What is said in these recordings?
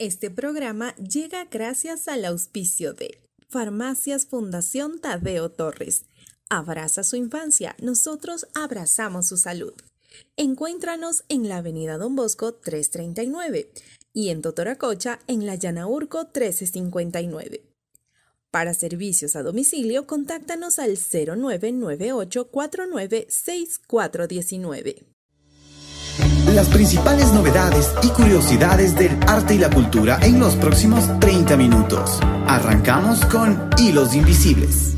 Este programa llega gracias al auspicio de Farmacias Fundación Tadeo Torres. Abraza su infancia, nosotros abrazamos su salud. Encuéntranos en la avenida Don Bosco 339 y en Totoracocha en la Llanaurco 1359. Para servicios a domicilio, contáctanos al 0998496419. Las principales novedades y curiosidades del arte y la cultura en los próximos 30 minutos. Arrancamos con Hilos Invisibles.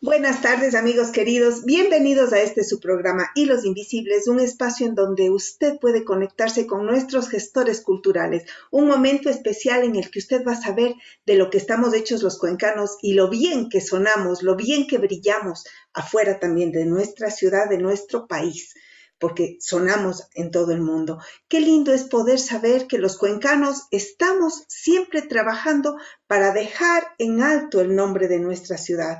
Buenas tardes, amigos queridos. Bienvenidos a este su programa Hilos Invisibles, un espacio en donde usted puede conectarse con nuestros gestores culturales. Un momento especial en el que usted va a saber de lo que estamos hechos los cuencanos y lo bien que sonamos, lo bien que brillamos afuera también de nuestra ciudad, de nuestro país, porque sonamos en todo el mundo. Qué lindo es poder saber que los cuencanos estamos siempre trabajando para dejar en alto el nombre de nuestra ciudad.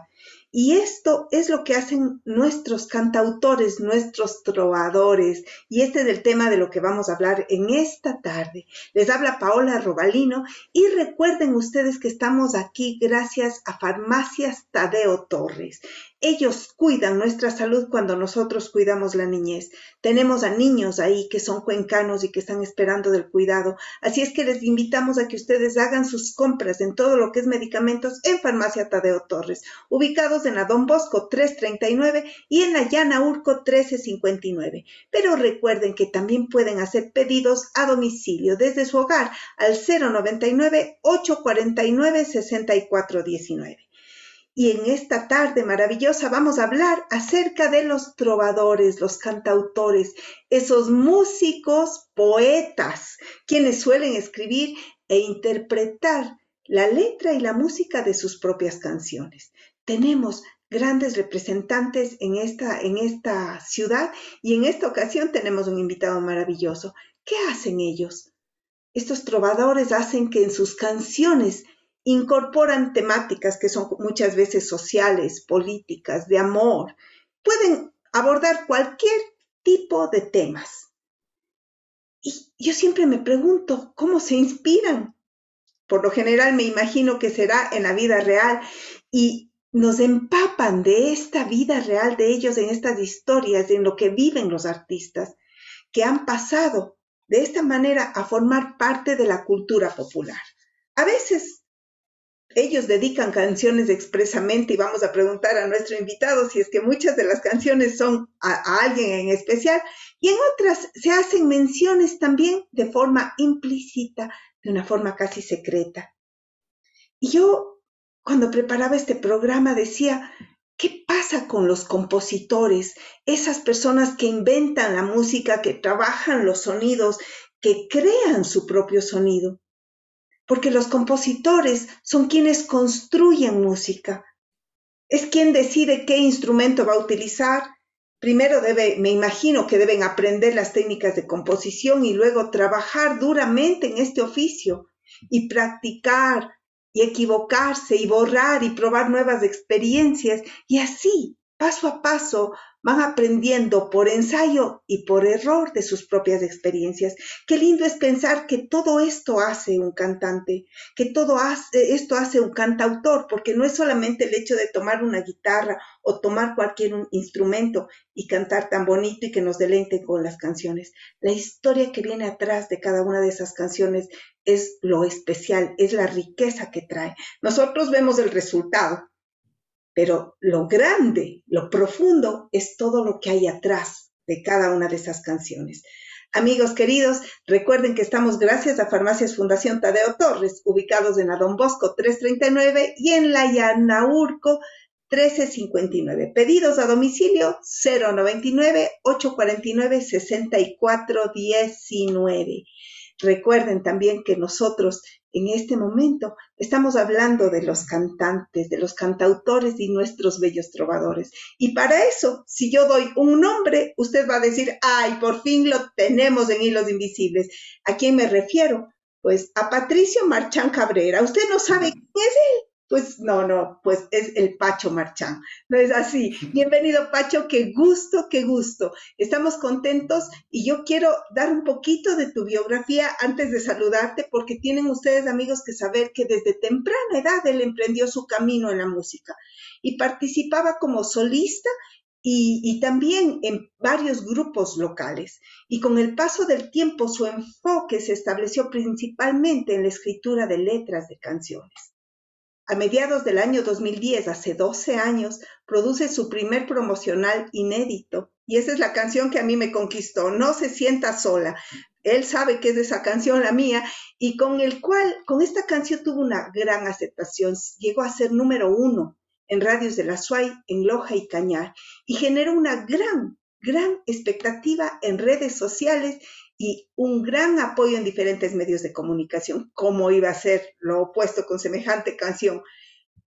Y esto es lo que hacen nuestros cantautores, nuestros trovadores. Y este es el tema de lo que vamos a hablar en esta tarde. Les habla Paola Robalino y recuerden ustedes que estamos aquí gracias a Farmacias Tadeo Torres. Ellos cuidan nuestra salud cuando nosotros cuidamos la niñez. Tenemos a niños ahí que son cuencanos y que están esperando del cuidado. Así es que les invitamos a que ustedes hagan sus compras en todo lo que es medicamentos en Farmacia Tadeo Torres, ubicados en la Don Bosco 339 y en la Llanaurco 1359. Pero recuerden que también pueden hacer pedidos a domicilio desde su hogar al 099-849-6419. Y en esta tarde maravillosa vamos a hablar acerca de los trovadores, los cantautores, esos músicos poetas, quienes suelen escribir e interpretar la letra y la música de sus propias canciones. Tenemos grandes representantes en esta ciudad y en esta ocasión tenemos un invitado maravilloso. ¿Qué hacen ellos? Estos trovadores hacen que en sus canciones incorporan temáticas que son muchas veces sociales, políticas, de amor. Pueden abordar cualquier tipo de temas. Y yo siempre me pregunto, ¿cómo se inspiran? Por lo general me imagino que será en la vida real y nos empapan de esta vida real de ellos, en estas historias, en lo que viven los artistas que han pasado de esta manera a formar parte de la cultura popular. A veces ellos dedican canciones expresamente y vamos a preguntar a nuestro invitado si es que muchas de las canciones son a alguien en especial, y en otras se hacen menciones también de forma implícita, de una forma casi secreta. Y yo cuando preparaba este programa decía, ¿qué pasa con los compositores? Esas personas que inventan la música, que trabajan los sonidos, que crean su propio sonido. Porque los compositores son quienes construyen música. Es quien decide qué instrumento va a utilizar. Primero me imagino que deben aprender las técnicas de composición y luego trabajar duramente en este oficio y practicar y equivocarse y borrar y probar nuevas experiencias. Y así, paso a paso, van aprendiendo por ensayo y por error de sus propias experiencias. Qué lindo es pensar que todo esto hace un cantante, que esto hace un cantautor, porque no es solamente el hecho de tomar una guitarra o tomar cualquier instrumento y cantar tan bonito y que nos deleiten con las canciones. La historia que viene atrás de cada una de esas canciones es lo especial, es la riqueza que trae. Nosotros vemos el resultado. Pero lo grande, lo profundo, es todo lo que hay atrás de cada una de esas canciones. Amigos queridos, recuerden que estamos gracias a Farmacias Fundación Tadeo Torres, ubicados en Don Bosco 339 y en la Llanaurco 1359. Pedidos a domicilio 099-849-6419. Recuerden también que nosotros en este momento estamos hablando de los cantantes, de los cantautores y nuestros bellos trovadores. Y para eso, si yo doy un nombre, usted va a decir, ¡ay, por fin lo tenemos en Hilos Invisibles! ¿A quién me refiero? Pues a Patricio Marchán Cabrera. Usted no sabe quién es él, pues no, pues es el Pacho Marchán, no es así. Bienvenido, Pacho, qué gusto, qué gusto. Estamos contentos y yo quiero dar un poquito de tu biografía antes de saludarte, porque tienen ustedes, amigos, que saber que desde temprana edad él emprendió su camino en la música y participaba como solista y también en varios grupos locales. Y con el paso del tiempo su enfoque se estableció principalmente en la escritura de letras de canciones. A mediados del año 2010, hace 12 años, produce su primer promocional inédito. Y esa es la canción que a mí me conquistó, No se sienta sola. Él sabe que es de esa canción la mía, y con esta canción tuvo una gran aceptación. Llegó a ser número 1 en radios de la Azuay, en Loja y Cañar, y generó una gran expectativa en redes sociales y un gran apoyo en diferentes medios de comunicación. ¿Cómo iba a ser lo opuesto con semejante canción?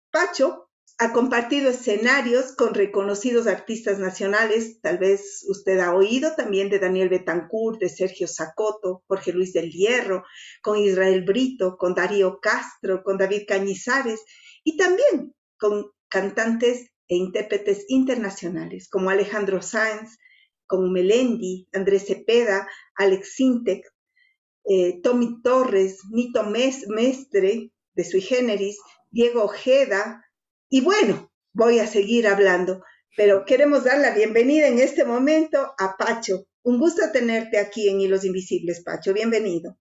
Pacho ha compartido escenarios con reconocidos artistas nacionales. Tal vez usted ha oído también de Daniel Betancourt, de Sergio Sacoto, Jorge Luis del Hierro, con Israel Brito, con Darío Castro, con David Cañizares, y también con cantantes e intérpretes internacionales como Alejandro Sanz, como Melendi, Andrés Cepeda, Alex Syntek, Tommy Torres, Nito Mestre, de Sui Generis, Diego Ojeda, y bueno, voy a seguir hablando, pero queremos dar la bienvenida en este momento a Pacho. Un gusto tenerte aquí en Hilos Invisibles, Pacho, bienvenido.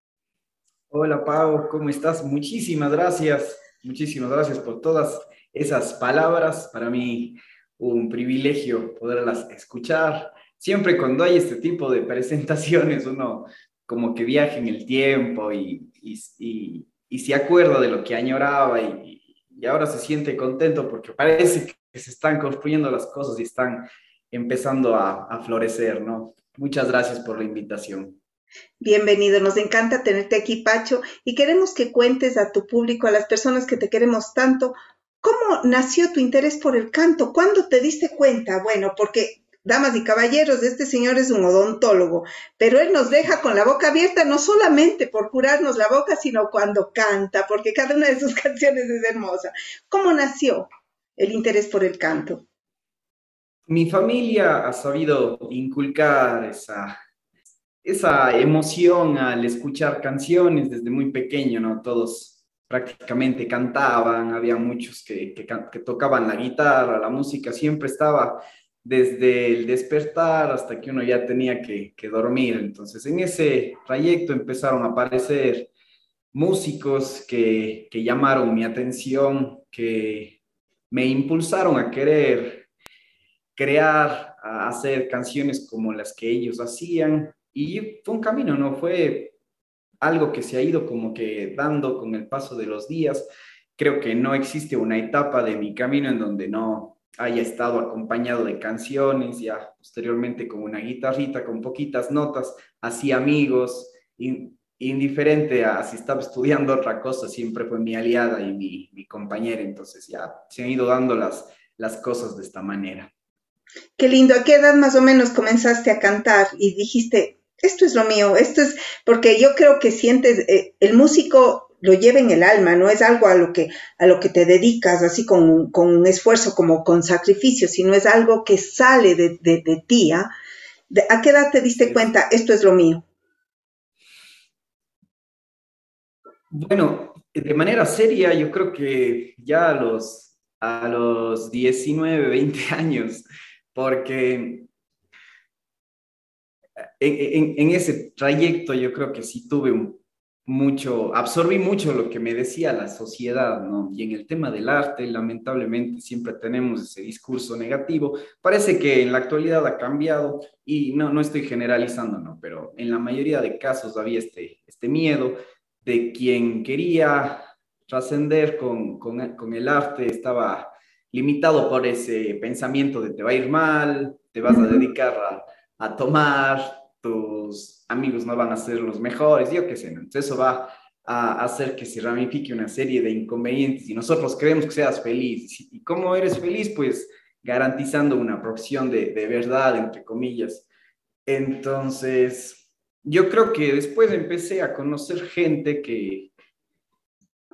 Hola, Pau, ¿cómo estás? Muchísimas gracias por todas esas palabras. Para mí un privilegio poderlas escuchar. Siempre cuando hay este tipo de presentaciones, uno como que viaja en el tiempo y se acuerda de lo que añoraba y ahora se siente contento porque parece que se están construyendo las cosas y están empezando a florecer, ¿no? Muchas gracias por la invitación. Bienvenido, nos encanta tenerte aquí, Pacho, y queremos que cuentes a tu público, a las personas que te queremos tanto, ¿cómo nació tu interés por el canto? ¿Cuándo te diste cuenta? Bueno, porque... Damas y caballeros, este señor es un odontólogo, pero él nos deja con la boca abierta, no solamente por curarnos la boca, sino cuando canta, porque cada una de sus canciones es hermosa. ¿Cómo nació el interés por el canto? Mi familia ha sabido inculcar esa emoción al escuchar canciones desde muy pequeño, ¿no? Todos prácticamente cantaban, había muchos que tocaban la guitarra, la música, siempre estaba... desde el despertar hasta que uno ya tenía que dormir. Entonces, en ese trayecto empezaron a aparecer músicos que llamaron mi atención, que me impulsaron a querer crear, a hacer canciones como las que ellos hacían. Y fue un camino, ¿no? Fue algo que se ha ido como que dando con el paso de los días. Creo que no existe una etapa de mi camino en donde no haya estado acompañado de canciones, ya posteriormente con una guitarrita, con poquitas notas, así amigos, indiferente a si estaba estudiando otra cosa, siempre fue mi aliada y mi compañera. Entonces ya se han ido dando las cosas de esta manera. Qué lindo. ¿A qué edad más o menos comenzaste a cantar y dijiste, esto es lo mío, esto es? Porque yo creo que sientes, el músico... lo lleva en el alma, no es algo a lo que te dedicas así con un esfuerzo, como con sacrificio, sino es algo que sale de ti. ¿A qué edad te diste cuenta, esto es lo mío? Bueno, de manera seria, yo creo que ya a los 19, 20 años, porque... En ese trayecto yo creo que sí tuve absorbí mucho lo que me decía la sociedad, ¿no? Y en el tema del arte, lamentablemente, siempre tenemos ese discurso negativo. Parece que en la actualidad ha cambiado, y no estoy generalizando, ¿no? Pero en la mayoría de casos había este miedo de quien quería trascender con el arte, estaba limitado por ese pensamiento de te va a ir mal, te vas a dedicar a tomar, tus amigos no van a ser los mejores, yo qué sé, ¿no? Entonces eso va a hacer que se ramifique una serie de inconvenientes y nosotros queremos que seas feliz. ¿Y cómo eres feliz? Pues garantizando una profesión de verdad, entre comillas. Entonces, yo creo que después empecé a conocer gente que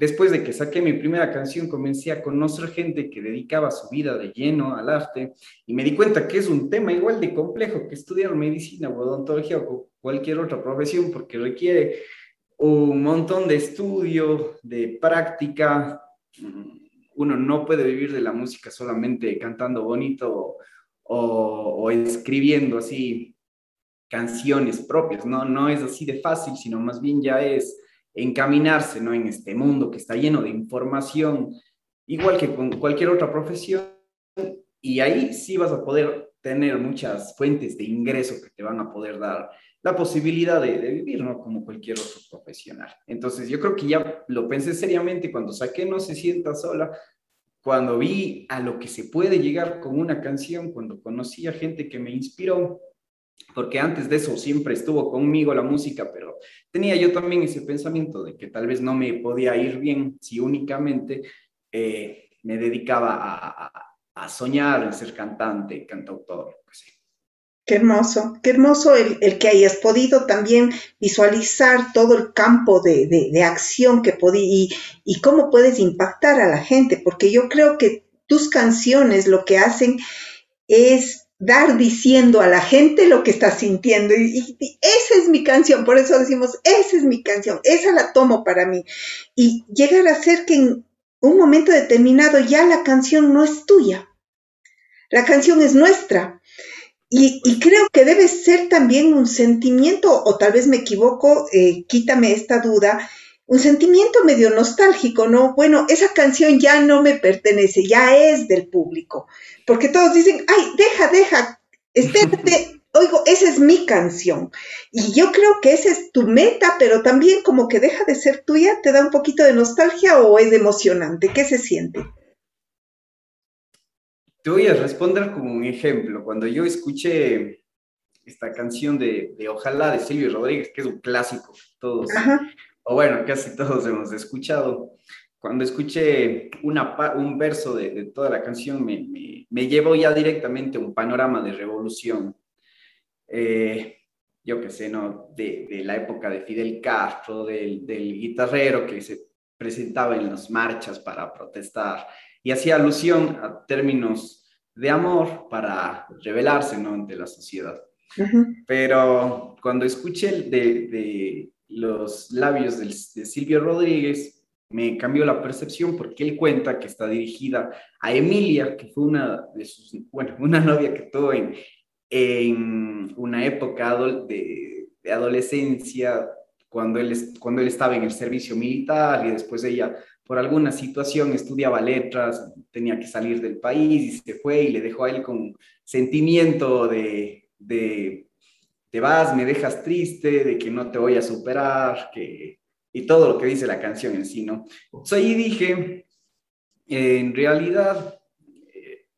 Después de que saqué mi primera canción, comencé a conocer gente que dedicaba su vida de lleno al arte y me di cuenta que es un tema igual de complejo que estudiar medicina o odontología o cualquier otra profesión, porque requiere un montón de estudio, de práctica. Uno no puede vivir de la música solamente cantando bonito o escribiendo así canciones propias, ¿no? No es así de fácil, sino más bien ya es encaminarse, ¿no?, en este mundo que está lleno de información, igual que con cualquier otra profesión, y ahí sí vas a poder tener muchas fuentes de ingreso que te van a poder dar la posibilidad de vivir, ¿no?, como cualquier otro profesional. Entonces yo creo que ya lo pensé seriamente cuando saqué No se sienta sola, cuando vi a lo que se puede llegar con una canción, cuando conocí a gente que me inspiró, porque antes de eso siempre estuvo conmigo la música, pero tenía yo también ese pensamiento de que tal vez no me podía ir bien si únicamente me dedicaba a soñar en ser cantante, cantautor, pues sí. Qué hermoso el que hayas podido también visualizar todo el campo de acción que podías y cómo puedes impactar a la gente, porque yo creo que tus canciones lo que hacen es dar diciendo a la gente lo que está sintiendo, y esa es mi canción, por eso decimos, esa es mi canción, esa la tomo para mí, y llegar a ser que en un momento determinado ya la canción no es tuya, la canción es nuestra. Y creo que debe ser también un sentimiento, o tal vez me equivoco, quítame esta duda, un sentimiento medio nostálgico, ¿no? Bueno, esa canción ya no me pertenece, ya es del público, porque todos dicen, ay, deja, espérate, oigo, esa es mi canción, y yo creo que esa es tu meta, pero también como que deja de ser tuya, ¿te da un poquito de nostalgia o es emocionante? ¿Qué se siente? Te voy a responder como un ejemplo. Cuando yo escuché esta canción de Ojalá de Silvio Rodríguez, que es un clásico, todos, ajá, o bueno, casi todos hemos escuchado, cuando escuché un verso de toda la canción, me llevó ya directamente a un panorama de revolución. Yo qué sé, ¿no? De la época de Fidel Castro, del guitarrero que se presentaba en las marchas para protestar, y hacía alusión a términos de amor para rebelarse, ¿no?, ante la sociedad. Uh-huh. Pero cuando escuché de los labios de Silvio Rodríguez, me cambió la percepción, porque él cuenta que está dirigida a Emilia, que fue una de sus, bueno, una novia que tuvo en una época de adolescencia, cuando él estaba en el servicio militar, y después ella, por alguna situación, estudiaba letras, tenía que salir del país y se fue, y le dejó a él con sentimiento de te vas, me dejas triste, de que no te voy a superar, y todo lo que dice la canción en sí, ¿no? Entonces ahí dije, en realidad,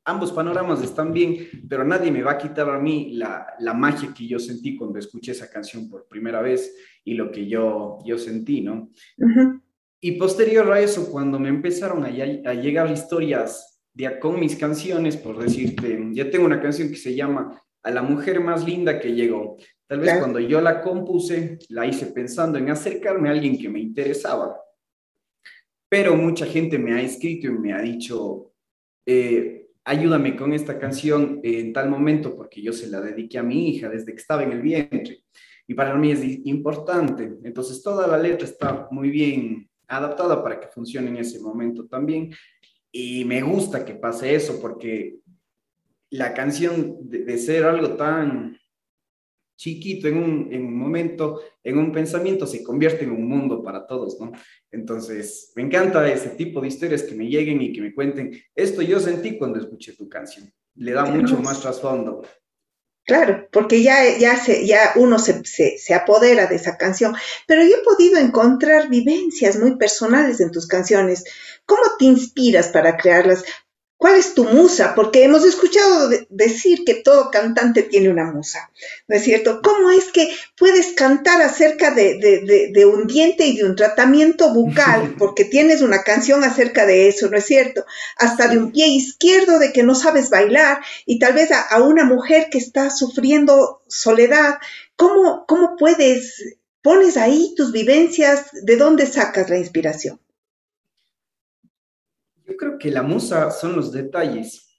ambos panoramas están bien, pero nadie me va a quitar a mí la magia que yo sentí cuando escuché esa canción por primera vez, y lo que yo sentí, ¿no? Uh-huh. Y posterior a eso, cuando me empezaron a llegar historias con mis canciones, por decirte, ya tengo una canción que se llama A la mujer más linda que llegó. Tal vez cuando yo la compuse, la hice pensando en acercarme a alguien que me interesaba. Pero mucha gente me ha escrito y me ha dicho, ayúdame con esta canción en tal momento, porque yo se la dediqué a mi hija desde que estaba en el vientre. Y para mí es importante. Entonces toda la letra está muy bien adaptada para que funcione en ese momento también, y me gusta que pase eso, porque la canción de ser algo tan chiquito en un momento, en un pensamiento, se convierte en un mundo para todos, ¿no? Entonces me encanta ese tipo de historias que me lleguen y que me cuenten, esto yo sentí cuando escuché tu canción, le da mucho más trasfondo. Claro, porque ya uno se apodera de esa canción, pero yo he podido encontrar vivencias muy personales en tus canciones. ¿Cómo te inspiras para crearlas? ¿Cuál es tu musa? Porque hemos escuchado decir que todo cantante tiene una musa, ¿no es cierto? ¿Cómo es que puedes cantar acerca de un diente y de un tratamiento bucal? Porque tienes una canción acerca de eso, ¿no es cierto? Hasta de un pie izquierdo, de que no sabes bailar, y tal vez a una mujer que está sufriendo soledad. ¿Cómo pones ahí tus vivencias? ¿De dónde sacas la inspiración? creo que la musa son los detalles.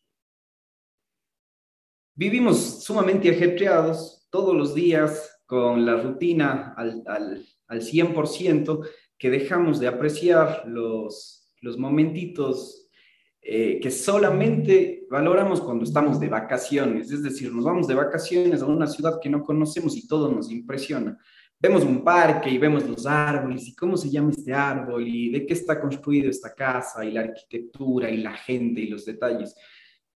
Vivimos sumamente ajetreados todos los días con la rutina al 100%, que dejamos de apreciar los momentitos que solamente valoramos cuando estamos de vacaciones. Es decir, nos vamos de vacaciones a una ciudad que no conocemos y todo nos impresiona. Vemos un parque y vemos los árboles y cómo se llama este árbol y de qué está construido esta casa y la arquitectura y la gente y los detalles.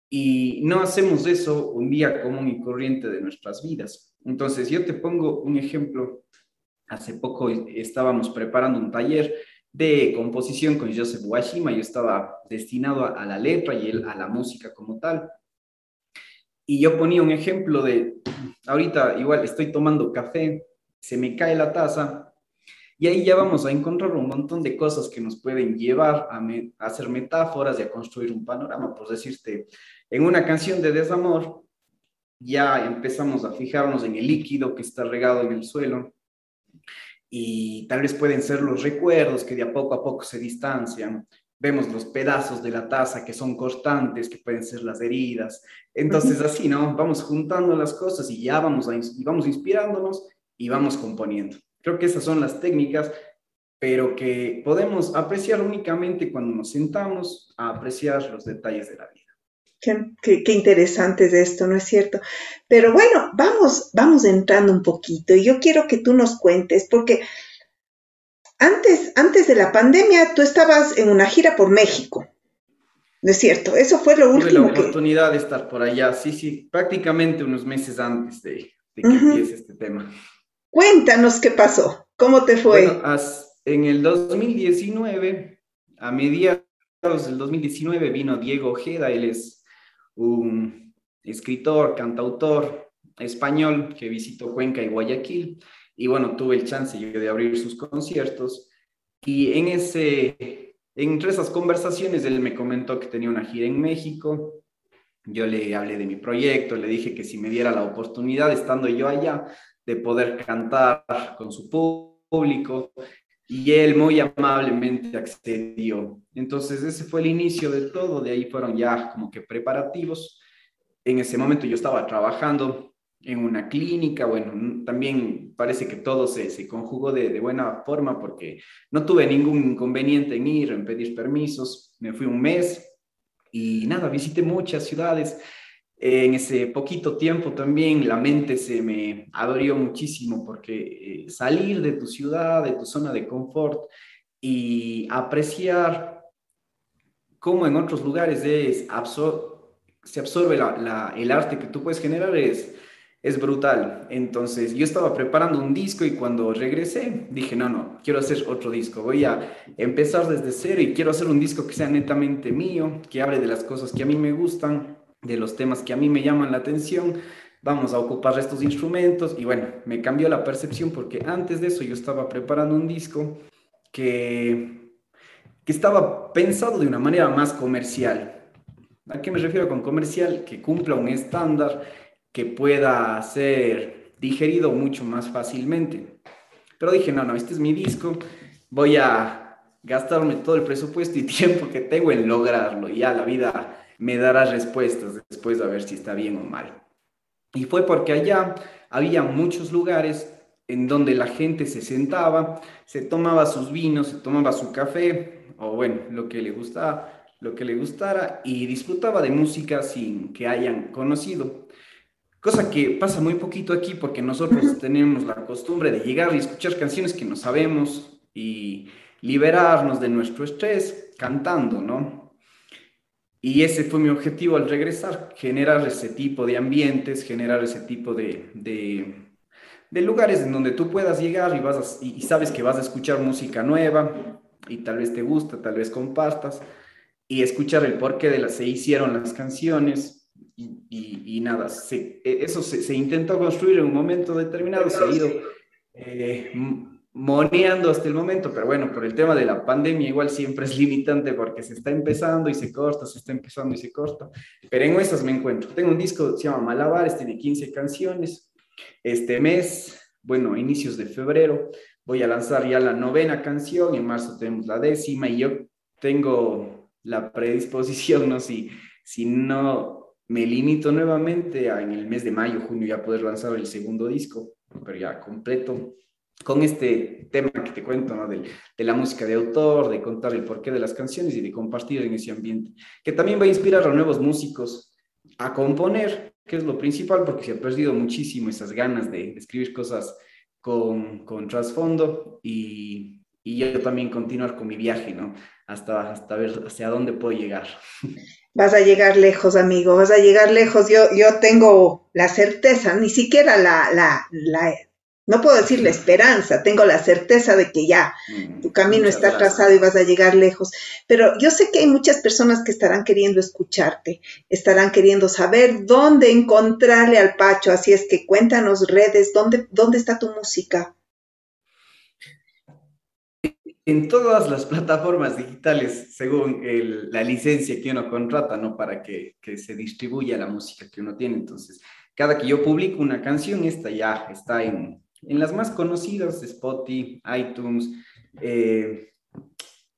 Y no hacemos eso un día común y corriente de nuestras vidas. Entonces, yo te pongo un ejemplo. Hace poco estábamos preparando un taller de composición con Joseph Uashima. Yo estaba destinado a la letra y él a la música como tal. Y yo ponía un ejemplo de, ahorita igual estoy tomando café, se me cae la taza, y ahí ya vamos a encontrar un montón de cosas que nos pueden llevar a hacer metáforas y a construir un panorama. Por decirte, en una canción de desamor, ya empezamos a fijarnos en el líquido que está regado en el suelo, y tal vez pueden ser los recuerdos que de a poco se distancian. Vemos los pedazos de la taza que son cortantes, que pueden ser las heridas. Entonces así, ¿no? Vamos juntando las cosas y ya vamos inspirándonos y vamos componiendo. Creo que esas son las técnicas, pero que podemos apreciar únicamente cuando nos sentamos a apreciar los detalles de la vida. Qué interesante es esto, ¿no es cierto? Pero bueno, vamos entrando un poquito, y yo quiero que tú nos cuentes, porque antes de la pandemia tú estabas en una gira por México, ¿no es cierto? Eso fue lo último. Tuve la oportunidad de estar por allá, sí, prácticamente unos meses antes de que empiece este tema. Cuéntanos qué pasó, cómo te fue. Bueno, en el 2019, a mediados del 2019, vino Diego Ojeda. Él es un escritor, cantautor español que visitó Cuenca y Guayaquil, y bueno, tuve el chance yo de abrir sus conciertos, y entre esas conversaciones él me comentó que tenía una gira en México. Yo le hablé de mi proyecto, le dije que si me diera la oportunidad, estando yo allá, de poder cantar con su público, y él muy amablemente accedió. Entonces ese fue el inicio de todo. De ahí fueron ya como que preparativos. En ese momento yo estaba trabajando en una clínica. Bueno, también parece que todo se conjugó de buena forma, porque no tuve ningún inconveniente en ir, en pedir permisos. Me fui un mes y nada, visité muchas ciudades. En ese poquito tiempo también la mente se me abrió muchísimo, porque salir de tu ciudad, de tu zona de confort, y apreciar cómo en otros lugares se absorbe el arte que tú puedes generar es brutal. Entonces yo estaba preparando un disco, y cuando regresé dije, no, quiero hacer otro disco, voy a empezar desde cero y quiero hacer un disco que sea netamente mío, que hable de las cosas que a mí me gustan, de los temas que a mí me llaman la atención. Vamos a ocupar estos instrumentos. Y bueno, me cambió la percepción, porque antes de eso yo estaba preparando un disco que estaba pensado de una manera más comercial. ¿A qué me refiero con comercial? Que cumpla un estándar, que pueda ser digerido mucho más fácilmente. Pero dije, no, este es mi disco, voy a gastarme todo el presupuesto y tiempo que tengo en lograrlo, y ya la vida me dará respuestas después, a ver si está bien o mal. Y fue porque allá había muchos lugares en donde la gente se sentaba, se tomaba sus vinos, se tomaba su café, o bueno, lo que le gustara, y disfrutaba de música sin que hayan conocido. Cosa que pasa muy poquito aquí, porque nosotros tenemos la costumbre de llegar y escuchar canciones que no sabemos y liberarnos de nuestro estrés cantando, ¿no? Y ese fue mi objetivo al regresar, generar ese tipo de ambientes, generar ese tipo de lugares en donde tú puedas llegar y y sabes que vas a escuchar música nueva, y tal vez te gusta, tal vez compartas, y escuchar el porqué de se hicieron las canciones, y nada. Eso se intentó construir en un momento determinado, se ha ido moneando hasta el momento, pero bueno, por el tema de la pandemia igual siempre es limitante, porque se está empezando y se corta, pero en esas me encuentro. Tengo un disco que se llama Malabares, tiene 15 canciones. Este mes, bueno, inicios de febrero, voy a lanzar ya la 9ª canción, en marzo tenemos la 10ª, y yo tengo la predisposición, ¿no? Si no me limito nuevamente a en el mes de mayo, junio ya poder lanzar el segundo disco, pero ya completo, con este tema que te cuento, ¿no? De la música de autor, de contar el porqué de las canciones y de compartir en ese ambiente, que también va a inspirar a nuevos músicos a componer, que es lo principal, porque se ha perdido muchísimo esas ganas de escribir cosas con trasfondo y yo también continuar con mi viaje, ¿no? Hasta ver hacia dónde puedo llegar. Vas a llegar lejos, amigo, vas a llegar lejos. Yo tengo la certeza, ni siquiera no puedo decir la esperanza, tengo la certeza de que ya tu camino está trazado y vas a llegar lejos. Pero yo sé que hay muchas personas que estarán queriendo escucharte, estarán queriendo saber dónde encontrarle al Pacho, así es que cuéntanos redes, ¿dónde está tu música? En todas las plataformas digitales, según la licencia que uno contrata, ¿no? Para que se distribuya la música que uno tiene. Entonces, cada que yo publico una canción, esta ya está en las más conocidas, Spotify, iTunes,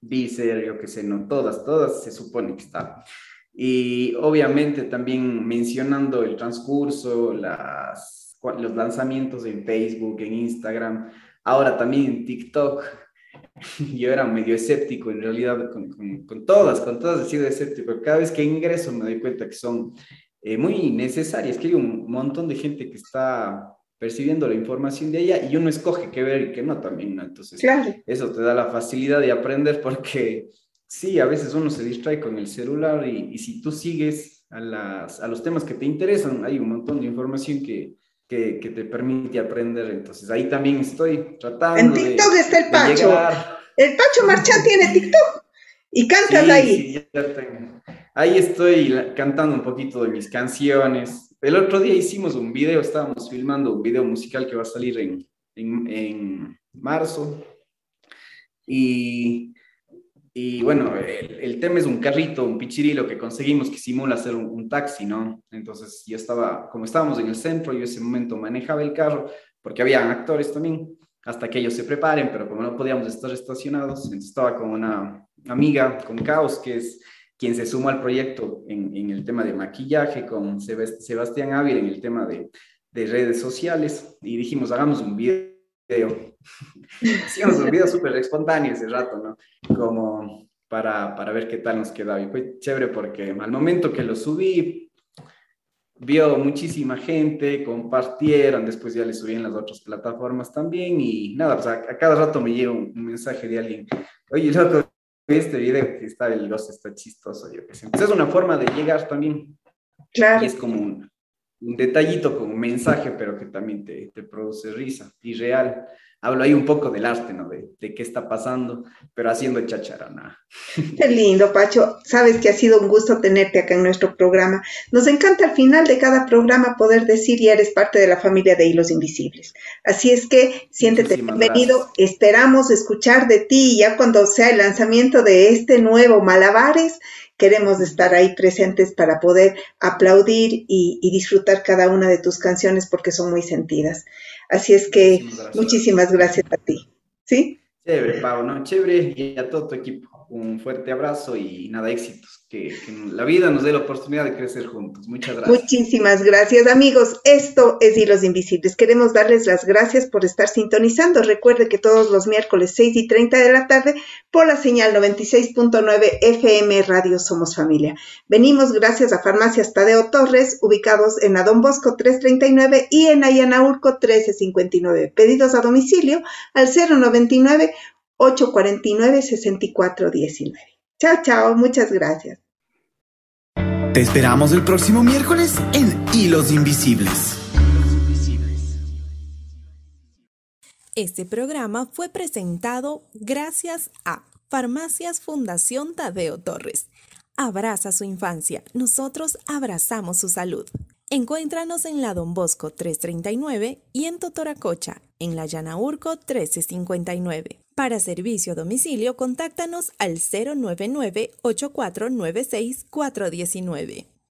Deezer, yo qué sé, ¿no? Todas se supone que está. Y obviamente también mencionando el transcurso, los lanzamientos en Facebook, en Instagram, ahora también en TikTok. Yo era medio escéptico, en realidad, con todas he sido escéptico. Cada vez que ingreso me doy cuenta que son muy necesarias, que hay un montón de gente que está percibiendo la información de allá y uno escoge qué ver y qué no también, ¿no? Entonces, claro, eso te da la facilidad de aprender porque sí, a veces uno se distrae con el celular y si tú sigues a los temas que te interesan, hay un montón de información que te permite aprender, entonces ahí también estoy tratando. En TikTok está el Pacho. El Pacho Marchán tiene TikTok y cantas sí, ahí. Sí, ya tengo. Ahí estoy cantando un poquito de mis canciones. El otro día hicimos un video, estábamos filmando un video musical que va a salir en marzo. Y bueno, el tema es un carrito, un pichirilo que conseguimos que simula ser un taxi, ¿no? Entonces como estábamos en el centro, yo en ese momento manejaba el carro, porque había actores también, hasta que ellos se preparen, pero como no podíamos estar estacionados, estaba con una amiga, con Caos, que es quien se sumó al proyecto en el tema de maquillaje, con Sebastián Ávila en el tema de redes sociales, y dijimos, hagamos un video. Hicimos un video súper espontáneo ese rato, ¿no? Como para ver qué tal nos quedaba. Y fue chévere porque al momento que lo subí, vio muchísima gente, compartieron, después ya le subí en las otras plataformas también. Y nada, pues a cada rato me llega un mensaje de alguien. Oye, loco, este video que está el gozo, está chistoso. Yo qué sé. Entonces es una forma de llegar también. Claro. Y es como un detallito con un mensaje, pero que también te produce risa y real. Hablo ahí un poco del arte, ¿no? De qué está pasando, pero haciendo chacharana. Qué lindo, Pacho. Sabes que ha sido un gusto tenerte acá en nuestro programa. Nos encanta al final de cada programa poder decir ya eres parte de la familia de Hilos Invisibles. Así es que siéntete bienvenido. Gracias. Esperamos escuchar de ti ya cuando sea el lanzamiento de este nuevo Malabares. Queremos estar ahí presentes para poder aplaudir y disfrutar cada una de tus canciones porque son muy sentidas. Así es que muchísimas gracias a ti. ¿Sí? Chévere, Pau, ¿no? Chévere y a todo tu equipo. Un fuerte abrazo y nada, éxitos. Que la vida nos dé la oportunidad de crecer juntos. Muchas gracias. Muchísimas gracias, amigos. Esto es Hilos Invisibles. Queremos darles las gracias por estar sintonizando. Recuerde que todos los miércoles 6:30 de la tarde por la señal 96.9 FM Radio Somos Familia. Venimos gracias a Farmacias Tadeo Torres, ubicados en Don Bosco 339 y en Ayanaurco 1359. Pedidos a domicilio al 099-849-6419. Chao, chao. Muchas gracias. Te esperamos el próximo miércoles en Hilos Invisibles. Este programa fue presentado gracias a Farmacias Fundación Tadeo Torres. Abraza su infancia. Nosotros abrazamos su salud. Encuéntranos en la Don Bosco 339 y en Totoracocha, en la Llanaurco 1359. Para servicio a domicilio, contáctanos al 099-8496419.